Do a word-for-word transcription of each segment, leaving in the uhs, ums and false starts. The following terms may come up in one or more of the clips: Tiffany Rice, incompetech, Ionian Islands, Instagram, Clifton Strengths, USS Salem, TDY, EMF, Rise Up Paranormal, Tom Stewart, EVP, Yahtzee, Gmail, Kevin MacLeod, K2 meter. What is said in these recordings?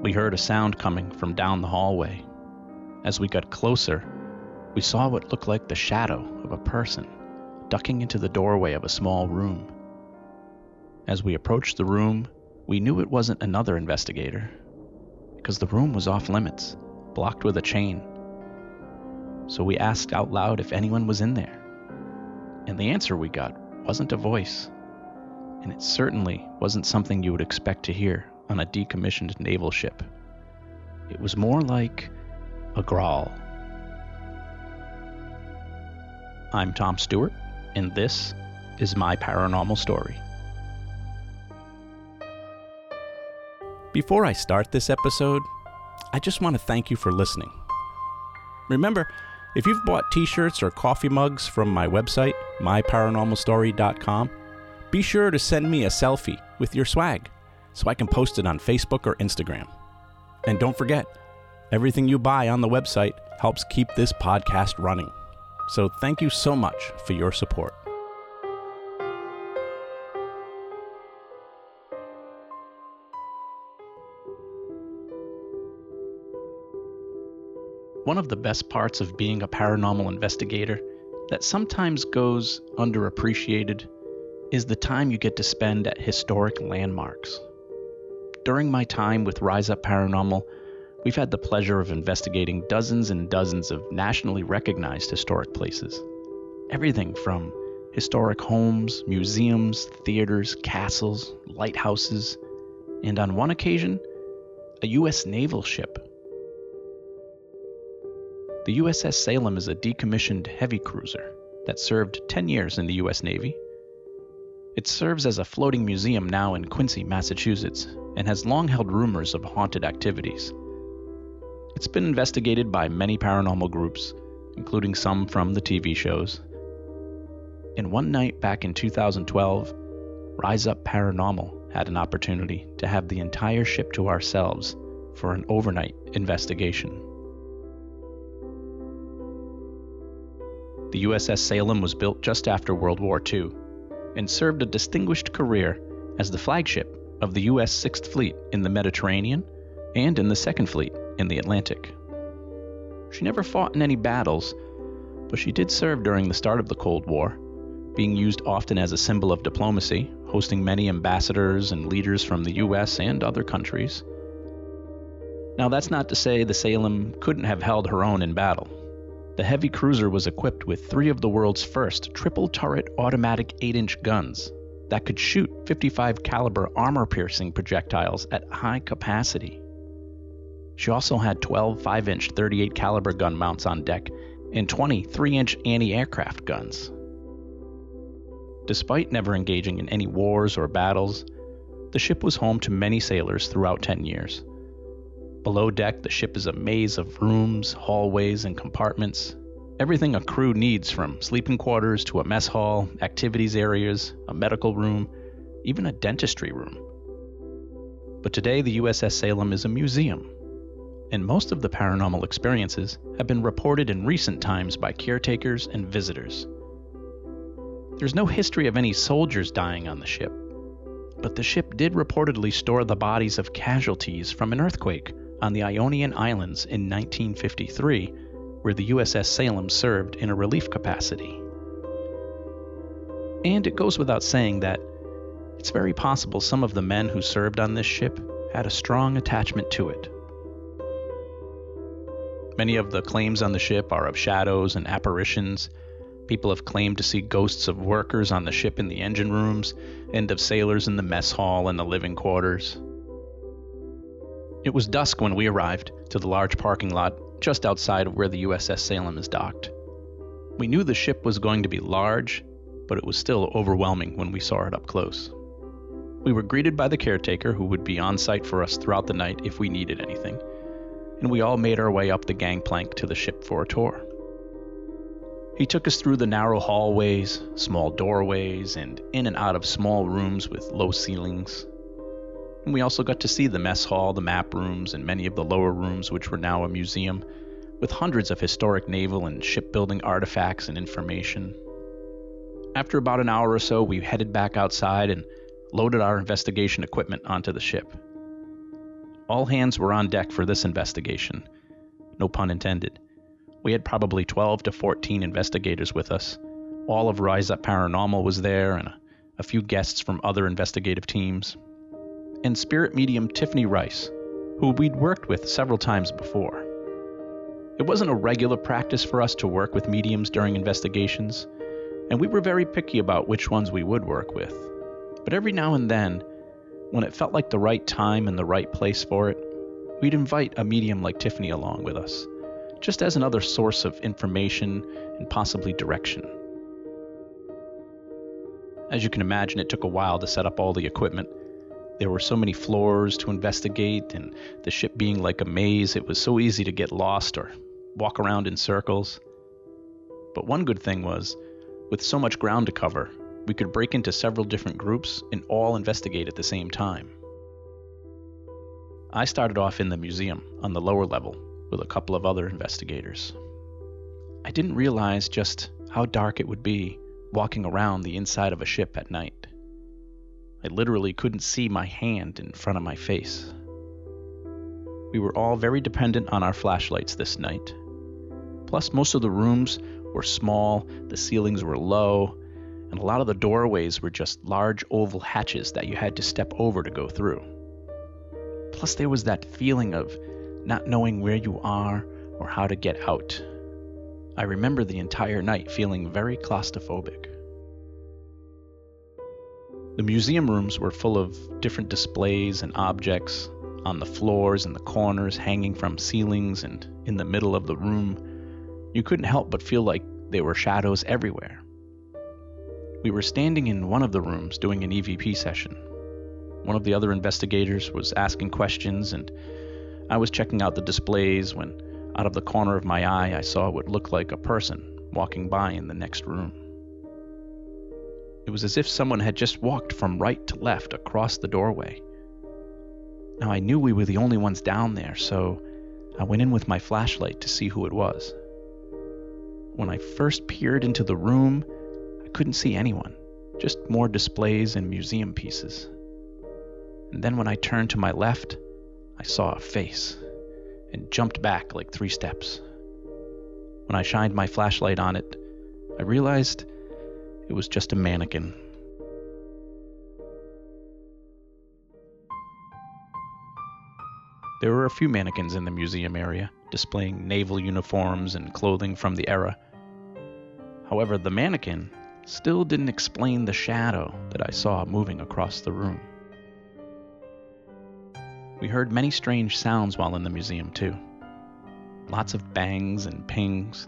We heard a sound coming from down the hallway. As we got closer, we saw what looked like the shadow of a person ducking into the doorway of a small room. As we approached the room, we knew it wasn't another investigator, because the room was off limits, blocked with a chain. So we asked out loud if anyone was in there, and the answer we got wasn't a voice, and it certainly wasn't something you would expect to hear on a decommissioned naval ship. It was more like a growl. I'm Tom Stewart, and this is my paranormal story. Before I start this episode, I just want to thank you for listening. Remember, if you've bought t-shirts or coffee mugs from my website, my paranormal story dot com, be sure to send me a selfie with your swag so I can post it on Facebook or Instagram. And don't forget, everything you buy on the website helps keep this podcast running. So thank you so much for your support. One of the best parts of being a paranormal investigator that sometimes goes underappreciated is the time you get to spend at historic landmarks. During my time with Rise Up Paranormal, we've had the pleasure of investigating dozens and dozens of nationally recognized historic places. Everything from historic homes, museums, theaters, castles, lighthouses, and on one occasion, a U S naval ship. The U S S Salem is a decommissioned heavy cruiser that served ten years in the U S Navy. It serves as a floating museum now in Quincy, Massachusetts, and has long held rumors of haunted activities. It's been investigated by many paranormal groups, including some from the T V shows. And one night back in two thousand twelve, Rise Up Paranormal had an opportunity to have the entire ship to ourselves for an overnight investigation. The U S S Salem was built just after World War Two and served a distinguished career as the flagship of the U S Sixth Fleet in the Mediterranean and in the Second Fleet in the Atlantic. She never fought in any battles, but she did serve during the start of the Cold War, being used often as a symbol of diplomacy, hosting many ambassadors and leaders from the U S and other countries. Now, that's not to say the Salem couldn't have held her own in battle. The heavy cruiser was equipped with three of the world's first triple-turret automatic eight-inch guns that could shoot fifty-five caliber armor-piercing projectiles at high capacity. She also had twelve five-inch thirty-eight caliber gun mounts on deck and twenty three-inch anti-aircraft guns. Despite never engaging in any wars or battles, the ship was home to many sailors throughout ten years. Below deck, the ship is a maze of rooms, hallways, and compartments. Everything a crew needs, from sleeping quarters to a mess hall, activities areas, a medical room, even a dentistry room. But today, the U S S Salem is a museum, and most of the paranormal experiences have been reported in recent times by caretakers and visitors. There's no history of any soldiers dying on the ship, but the ship did reportedly store the bodies of casualties from an earthquake on the Ionian Islands in nineteen fifty-three, where the U S S Salem served in a relief capacity. And it goes without saying that it's very possible some of the men who served on this ship had a strong attachment to it. Many of the claims on the ship are of shadows and apparitions. People have claimed to see ghosts of workers on the ship in the engine rooms, and of sailors in the mess hall and the living quarters. It was dusk when we arrived to the large parking lot just outside of where the U S S Salem is docked. We knew the ship was going to be large, but it was still overwhelming when we saw it up close. We were greeted by the caretaker, who would be on site for us throughout the night if we needed anything, and we all made our way up the gangplank to the ship for a tour. He took us through the narrow hallways, small doorways, and in and out of small rooms with low ceilings. And we also got to see the mess hall, the map rooms, and many of the lower rooms, which were now a museum, with hundreds of historic naval and shipbuilding artifacts and information. After about an hour or so, we headed back outside and loaded our investigation equipment onto the ship. All hands were on deck for this investigation, no pun intended. We had probably twelve to fourteen investigators with us. All of Rise Up Paranormal was there, and a, a few guests from other investigative teams. And spirit medium Tiffany Rice, who we'd worked with several times before. It wasn't a regular practice for us to work with mediums during investigations, and we were very picky about which ones we would work with. But every now and then, when it felt like the right time and the right place for it, we'd invite a medium like Tiffany along with us, just as another source of information and possibly direction. As you can imagine, it took a while to set up all the equipment. There were so many floors to investigate, and the ship being like a maze, it was so easy to get lost or walk around in circles. But one good thing was, with so much ground to cover, we could break into several different groups and all investigate at the same time. I started off in the museum on the lower level with a couple of other investigators. I didn't realize just how dark it would be walking around the inside of a ship at night. I literally couldn't see my hand in front of my face. We were all very dependent on our flashlights this night. Plus, most of the rooms were small, the ceilings were low, and a lot of the doorways were just large oval hatches that you had to step over to go through. Plus, there was that feeling of not knowing where you are or how to get out. I remember the entire night feeling very claustrophobic. The museum rooms were full of different displays and objects on the floors and the corners, hanging from ceilings and in the middle of the room. You couldn't help but feel like there were shadows everywhere. We were standing in one of the rooms doing an E V P session. One of the other investigators was asking questions, and I was checking out the displays when, out of the corner of my eye, I saw what looked like a person walking by in the next room. It was as if someone had just walked from right to left across the doorway. Now, I knew we were the only ones down there, so I went in with my flashlight to see who it was. When I first peered into the room, I couldn't see anyone, just more displays and museum pieces. And then when I turned to my left, I saw a face and jumped back like three steps. When I shined my flashlight on it, I realized it was just a mannequin. There were a few mannequins in the museum area, displaying naval uniforms and clothing from the era. However, the mannequin still didn't explain the shadow that I saw moving across the room. We heard many strange sounds while in the museum, too. Lots of bangs and pings.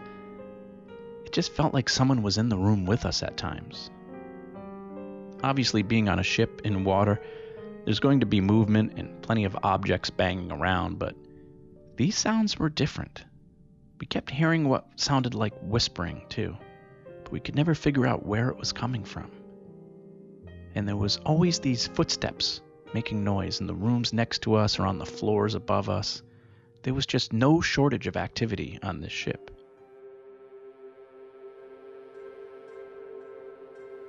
It just felt like someone was in the room with us at times. Obviously, being on a ship in water, there's going to be movement and plenty of objects banging around, but these sounds were different. We kept hearing what sounded like whispering, too, but we could never figure out where it was coming from. And there was always these footsteps making noise in the rooms next to us or on the floors above us. There was just no shortage of activity on this ship.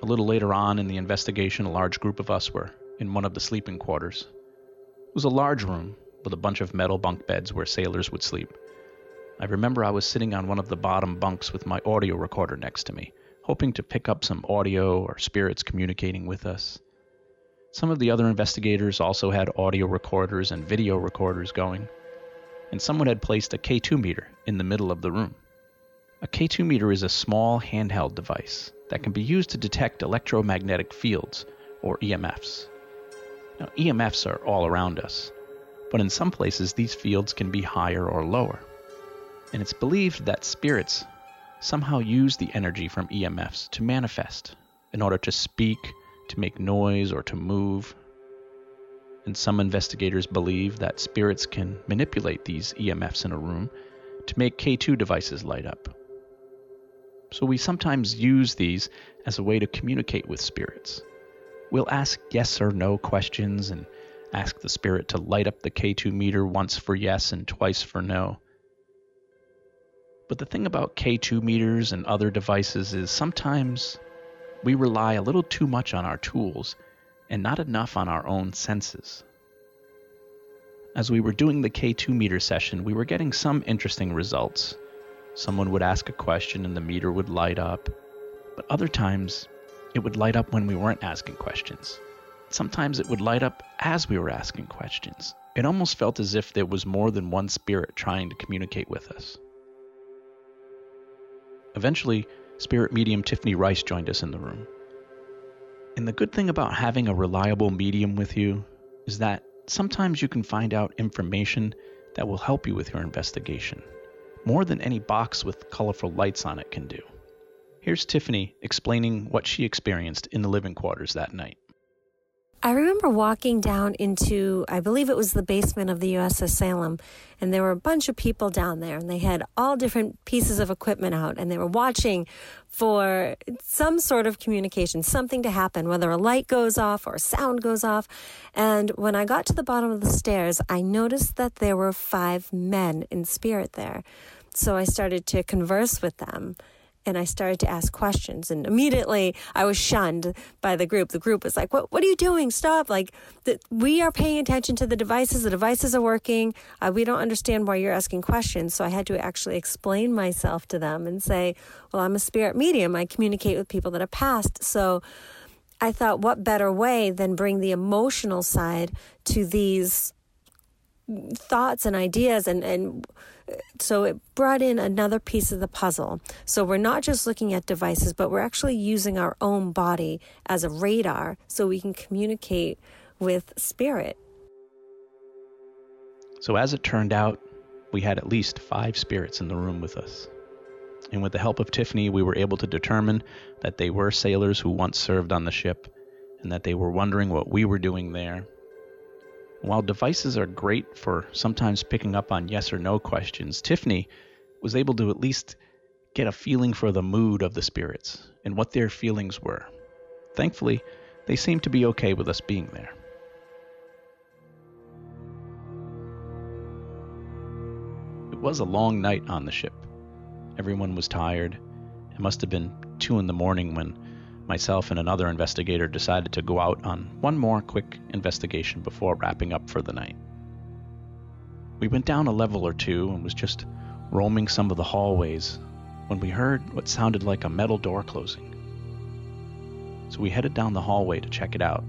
A little later on in the investigation, a large group of us were in one of the sleeping quarters. It was a large room with a bunch of metal bunk beds where sailors would sleep. I remember I was sitting on one of the bottom bunks with my audio recorder next to me, hoping to pick up some audio or spirits communicating with us. Some of the other investigators also had audio recorders and video recorders going, and someone had placed a K two meter in the middle of the room. A K two meter is a small handheld device that can be used to detect electromagnetic fields, or E M Fs. Now, E M Fs are all around us, but in some places these fields can be higher or lower, and it's believed that spirits somehow use the energy from E M Fs to manifest in order to speak, to make noise, or to move. And some investigators believe that spirits can manipulate these E M Fs in a room to make K two devices light up. So we sometimes use these as a way to communicate with spirits. We'll ask yes or no questions and ask the spirit to light up the K two meter once for yes and twice for no. But the thing about K two meters and other devices is sometimes we rely a little too much on our tools and not enough on our own senses. As we were doing the K two meter session, we were getting some interesting results. Someone would ask a question and the meter would light up, but other times it would light up when we weren't asking questions. Sometimes it would light up as we were asking questions. It almost felt as if there was more than one spirit trying to communicate with us. Eventually, spirit medium Tiffany Rice joined us in the room. And the good thing about having a reliable medium with you is that sometimes you can find out information that will help you with your investigation, more than any box with colorful lights on it can do. Here's Tiffany explaining what she experienced in the living quarters that night. I remember walking down into, I believe it was the basement of the U S S Salem, and there were a bunch of people down there, and they had all different pieces of equipment out, and they were watching for some sort of communication, something to happen, whether a light goes off or sound goes off. And when I got to the bottom of the stairs, I noticed that there were five men in spirit there. So I started to converse with them. And I started to ask questions, and immediately I was shunned by the group. The group was like, what What are you doing? Stop. Like, the, we are paying attention to the devices. The devices are working. Uh, we don't understand why you're asking questions. So I had to actually explain myself to them and say, well, I'm a spirit medium. I communicate with people that have passed. So I thought, what better way than bring the emotional side to these thoughts and ideas, and, and so it brought in another piece of the puzzle. So we're not just looking at devices, but we're actually using our own body as a radar so we can communicate with spirit. So as it turned out, we had at least five spirits in the room with us. And with the help of Tiffany, we were able to determine that they were sailors who once served on the ship, and that they were wondering what we were doing there. While devices are great for sometimes picking up on yes or no questions, Tiffany was able to at least get a feeling for the mood of the spirits and what their feelings were. Thankfully, they seemed to be okay with us being there. It was a long night on the ship. Everyone was tired. It must have been two in the morning when myself and another investigator decided to go out on one more quick investigation before wrapping up for the night. We went down a level or two and was just roaming some of the hallways when we heard what sounded like a metal door closing. So we headed down the hallway to check it out.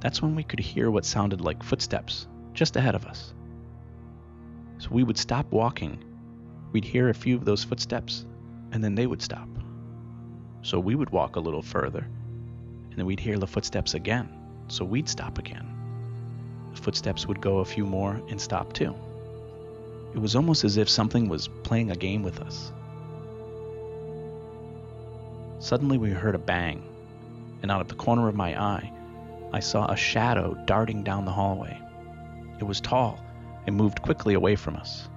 That's when we could hear what sounded like footsteps just ahead of us. So we would stop walking, we'd hear a few of those footsteps, and then they would stop. So we would walk a little further, and then we'd hear the footsteps again, so we'd stop again. The footsteps would go a few more and stop too. It was almost as if something was playing a game with us. Suddenly we heard a bang, and out of the corner of my eye, I saw a shadow darting down the hallway. It was tall and moved quickly away from us.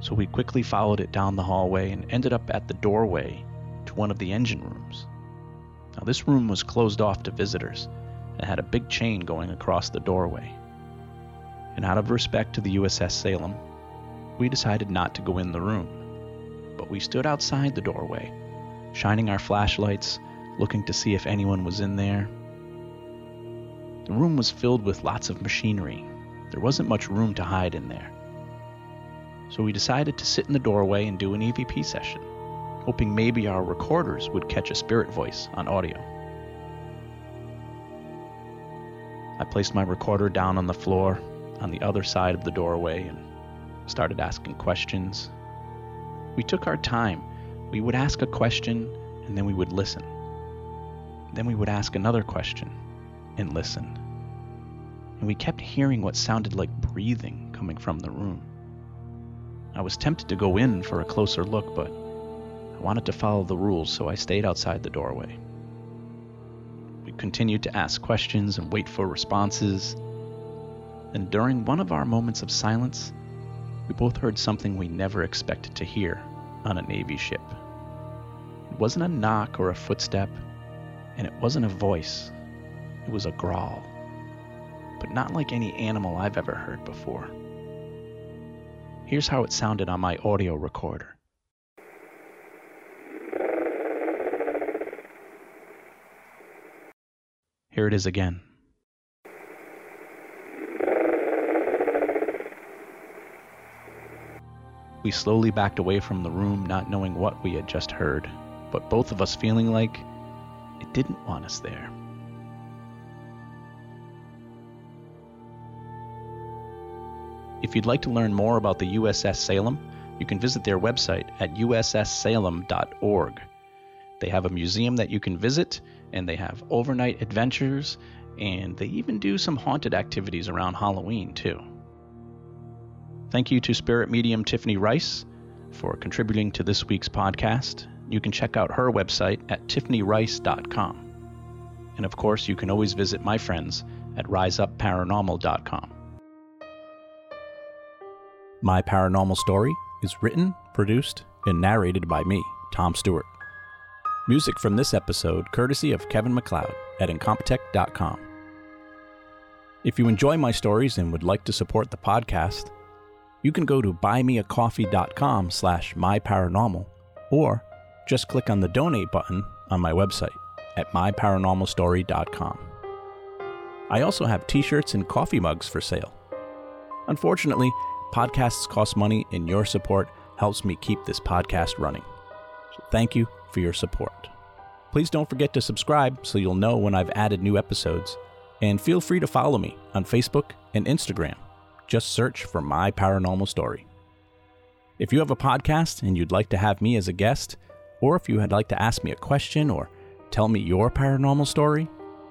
So we quickly followed it down the hallway and ended up at the doorway to one of the engine rooms. Now this room was closed off to visitors and had a big chain going across the doorway. And out of respect to the U S S Salem, we decided not to go in the room, but we stood outside the doorway, shining our flashlights, looking to see if anyone was in there. The room was filled with lots of machinery. There wasn't much room to hide in there. So we decided to sit in the doorway and do an E V P session, hoping maybe our recorders would catch a spirit voice on audio. I placed my recorder down on the floor on the other side of the doorway and started asking questions. We took our time. We would ask a question and then we would listen. Then we would ask another question and listen. And we kept hearing what sounded like breathing coming from the room. I was tempted to go in for a closer look, but I wanted to follow the rules, so I stayed outside the doorway. We continued to ask questions and wait for responses, and during one of our moments of silence, we both heard something we never expected to hear on a Navy ship. It wasn't a knock or a footstep, and it wasn't a voice. It was a growl, but not like any animal I've ever heard before. Here's how it sounded on my audio recorder. Here it is again. We slowly backed away from the room, not knowing what we had just heard, but both of us feeling like it didn't want us there. If you'd like to learn more about the U S S Salem, you can visit their website at U S S salem dot org. They have a museum that you can visit, and they have overnight adventures, and they even do some haunted activities around Halloween, too. Thank you to spirit medium Tiffany Rice for contributing to this week's podcast. You can check out her website at tiffany rice dot com. And of course, you can always visit my friends at rise up paranormal dot com. My Paranormal Story is written, produced, and narrated by me, Tom Stewart. Music from this episode courtesy of Kevin MacLeod at incompetech dot com. If you enjoy my stories and would like to support the podcast, you can go to buy me a coffee dot com slash my paranormal, or just click on the donate button on my website at my paranormal story dot com. I also have t-shirts and coffee mugs for sale. Unfortunately, podcasts cost money, and your support helps me keep this podcast running. So thank you for your support. Please don't forget to subscribe so you'll know when I've added new episodes, and feel free to follow me on Facebook and Instagram. Just search for My Paranormal Story. If you have a podcast and you'd like to have me as a guest, or if you'd like to ask me a question or tell me your paranormal story,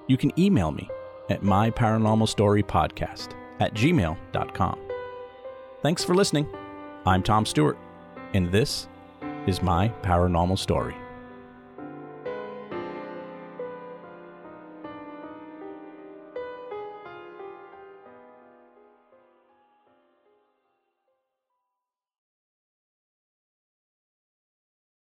you can email me at my paranormal story podcast at gmail dot com. Thanks for listening. I'm Tom Stewart, and this is My Paranormal Story.